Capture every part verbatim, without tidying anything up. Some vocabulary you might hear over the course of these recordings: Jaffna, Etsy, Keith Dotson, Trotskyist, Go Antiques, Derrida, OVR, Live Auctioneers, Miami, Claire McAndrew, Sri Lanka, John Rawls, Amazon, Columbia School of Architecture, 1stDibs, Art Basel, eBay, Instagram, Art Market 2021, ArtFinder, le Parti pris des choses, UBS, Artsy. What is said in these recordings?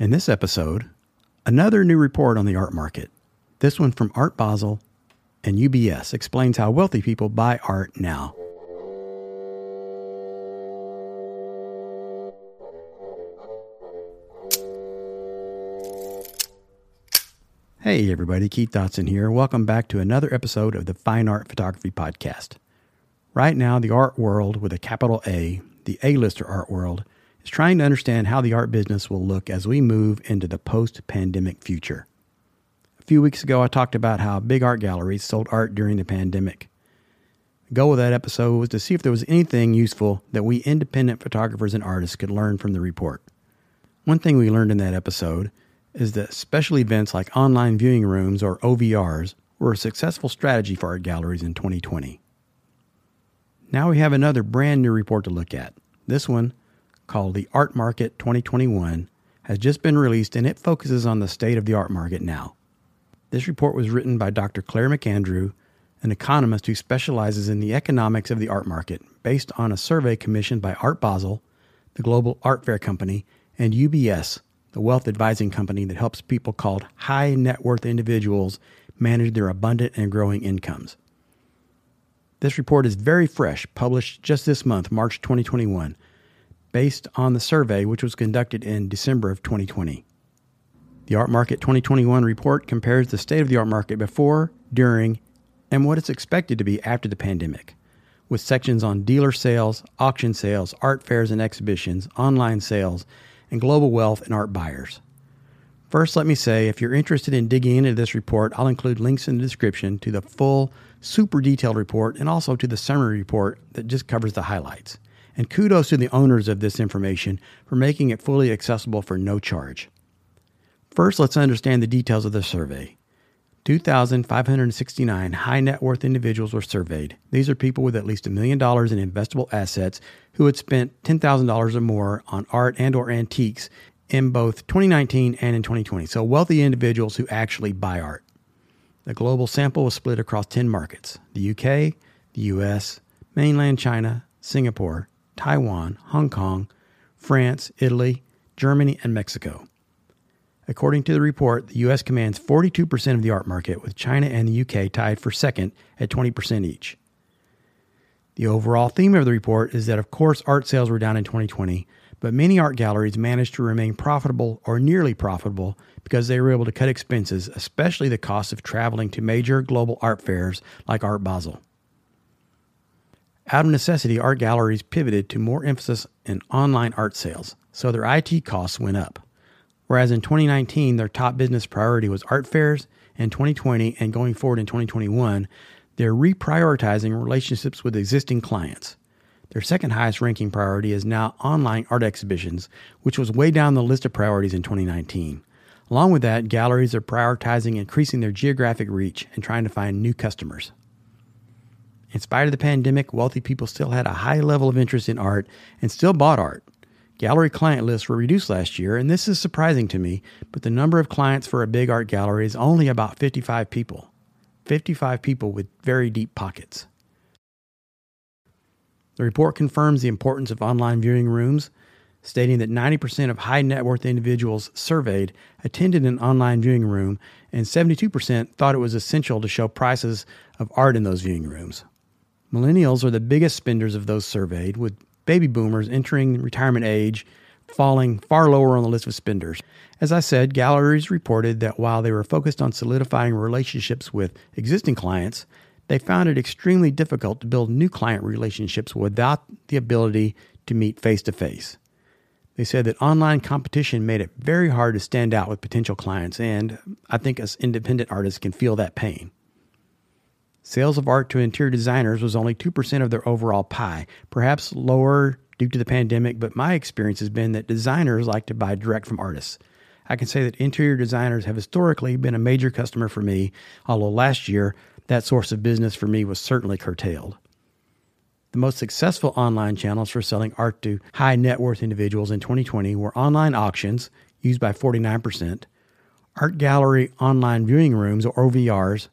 In this episode, another new report on the art market. This one from Art Basel and U B S explains how wealthy people buy art now. Hey everybody, Keith Dotson here. Welcome back to another episode of the Fine Art Photography Podcast. Right now, the art world with a capital A, the A-lister art world, is trying to understand how the art business will look as we move into the post-pandemic future. A few weeks ago, I talked about how big art galleries sold art during the pandemic. The goal of that episode was to see if there was anything useful that we independent photographers and artists could learn from the report. One thing we learned in that episode is that special events like online viewing rooms or O V Rs were a successful strategy for art galleries in twenty twenty. Now we have another brand new report to look at. This one, called the Art Market twenty twenty-one, has just been released and it focuses on the state of the art market now. This report was written by Doctor Claire McAndrew, an economist who specializes in the economics of the art market, based on a survey commissioned by Art Basel, the global art fair company, and U B S, the wealth advising company that helps people called high net worth individuals manage their abundant and growing incomes. This report is very fresh, published just this month, March twenty twenty-one, based on the survey which was conducted in December of twenty twenty. The Art Market twenty twenty-one report compares the state of the art market before, during, and what it's expected to be after the pandemic, with sections on dealer sales, auction sales, art fairs and exhibitions, online sales, and global wealth and art buyers. First, let me say, if you're interested in digging into this report, I'll include links in the description to the full, super detailed report and also to the summary report that just covers the highlights. And kudos to the owners of this information for making it fully accessible for no charge. First, let's understand the details of the survey. two thousand five hundred sixty-nine high net worth individuals were surveyed. These are people with at least a million dollars in investable assets who had spent ten thousand dollars or more on art and or antiques in both twenty nineteen and in twenty twenty. So wealthy individuals who actually buy art. The global sample was split across ten markets: the U K, the U S, mainland China, Singapore, Taiwan, Hong Kong, France, Italy, Germany, and Mexico. According to the report, the U S commands forty-two percent of the art market, with China and the U K tied for second at twenty percent each. The overall theme of the report is that, of course, art sales were down in twenty twenty, but many art galleries managed to remain profitable or nearly profitable because they were able to cut expenses, especially the cost of traveling to major global art fairs like Art Basel. Out of necessity, art galleries pivoted to more emphasis in online art sales, so their I T costs went up. Whereas in twenty nineteen, their top business priority was art fairs, and twenty twenty and going forward in twenty twenty-one, they're reprioritizing relationships with existing clients. Their second highest ranking priority is now online art exhibitions, which was way down the list of priorities in twenty nineteen. Along with that, galleries are prioritizing increasing their geographic reach and trying to find new customers. In spite of the pandemic, wealthy people still had a high level of interest in art and still bought art. Gallery client lists were reduced last year, and this is surprising to me, but the number of clients for a big art gallery is only about fifty-five people. fifty-five people with very deep pockets. The report confirms the importance of online viewing rooms, stating that ninety percent of high net worth individuals surveyed attended an online viewing room, and seventy-two percent thought it was essential to show prices of art in those viewing rooms. Millennials are the biggest spenders of those surveyed, with baby boomers entering retirement age falling far lower on the list of spenders. As I said, galleries reported that while they were focused on solidifying relationships with existing clients, they found it extremely difficult to build new client relationships without the ability to meet face-to-face. They said that online competition made it very hard to stand out with potential clients, and I think us independent artists can feel that pain. Sales of art to interior designers was only two percent of their overall pie, perhaps lower due to the pandemic, but my experience has been that designers like to buy direct from artists. I can say that interior designers have historically been a major customer for me, although last year that source of business for me was certainly curtailed. The most successful online channels for selling art to high net worth individuals in twenty twenty were online auctions, used by forty-nine percent, art gallery online viewing rooms or O V Rs,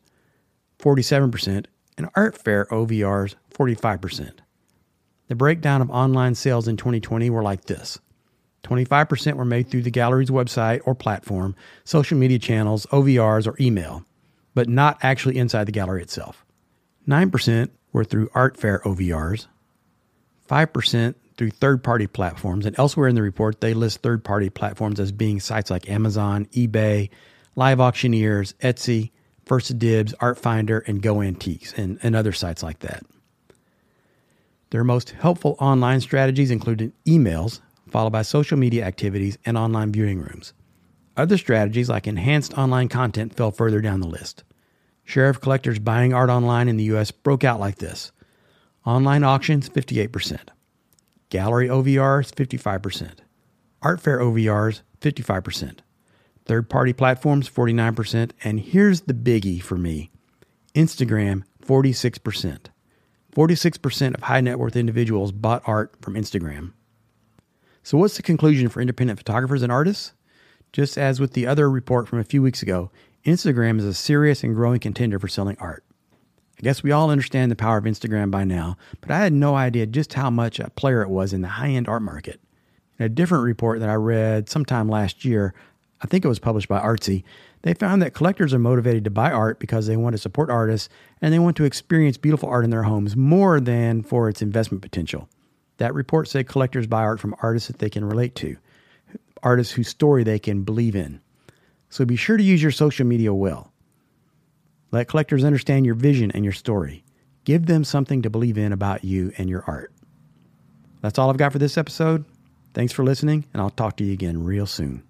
forty-seven percent, and art fair O V Rs, forty-five percent. The breakdown of online sales in twenty twenty were like this: twenty-five percent were made through the gallery's website or platform, social media channels, O V Rs, or email, but not actually inside the gallery itself. nine percent were through art fair O V Rs, five percent through third-party platforms, and elsewhere in the report, they list third-party platforms as being sites like Amazon, eBay, Live Auctioneers, Etsy, one st Dibs, ArtFinder, and Go Antiques, and, and other sites like that. Their most helpful online strategies included emails, followed by social media activities and online viewing rooms. Other strategies like enhanced online content fell further down the list. Share of collectors buying art online in the U S broke out like this. Online auctions, fifty-eight percent. Gallery O V Rs, fifty-five percent. Art fair O V Rs, fifty-five percent. Third-party platforms, forty-nine percent. And here's the biggie for me. Instagram, forty-six percent. forty-six percent of high-net-worth individuals bought art from Instagram. So what's the conclusion for independent photographers and artists? Just as with the other report from a few weeks ago, Instagram is a serious and growing contender for selling art. I guess we all understand the power of Instagram by now, but I had no idea just how much a player it was in the high-end art market. In a different report that I read sometime last year, I think it was published by Artsy, they found that collectors are motivated to buy art because they want to support artists and they want to experience beautiful art in their homes more than for its investment potential. That report said collectors buy art from artists that they can relate to, artists whose story they can believe in. So be sure to use your social media well. Let collectors understand your vision and your story. Give them something to believe in about you and your art. That's all I've got for this episode. Thanks for listening, and I'll talk to you again real soon.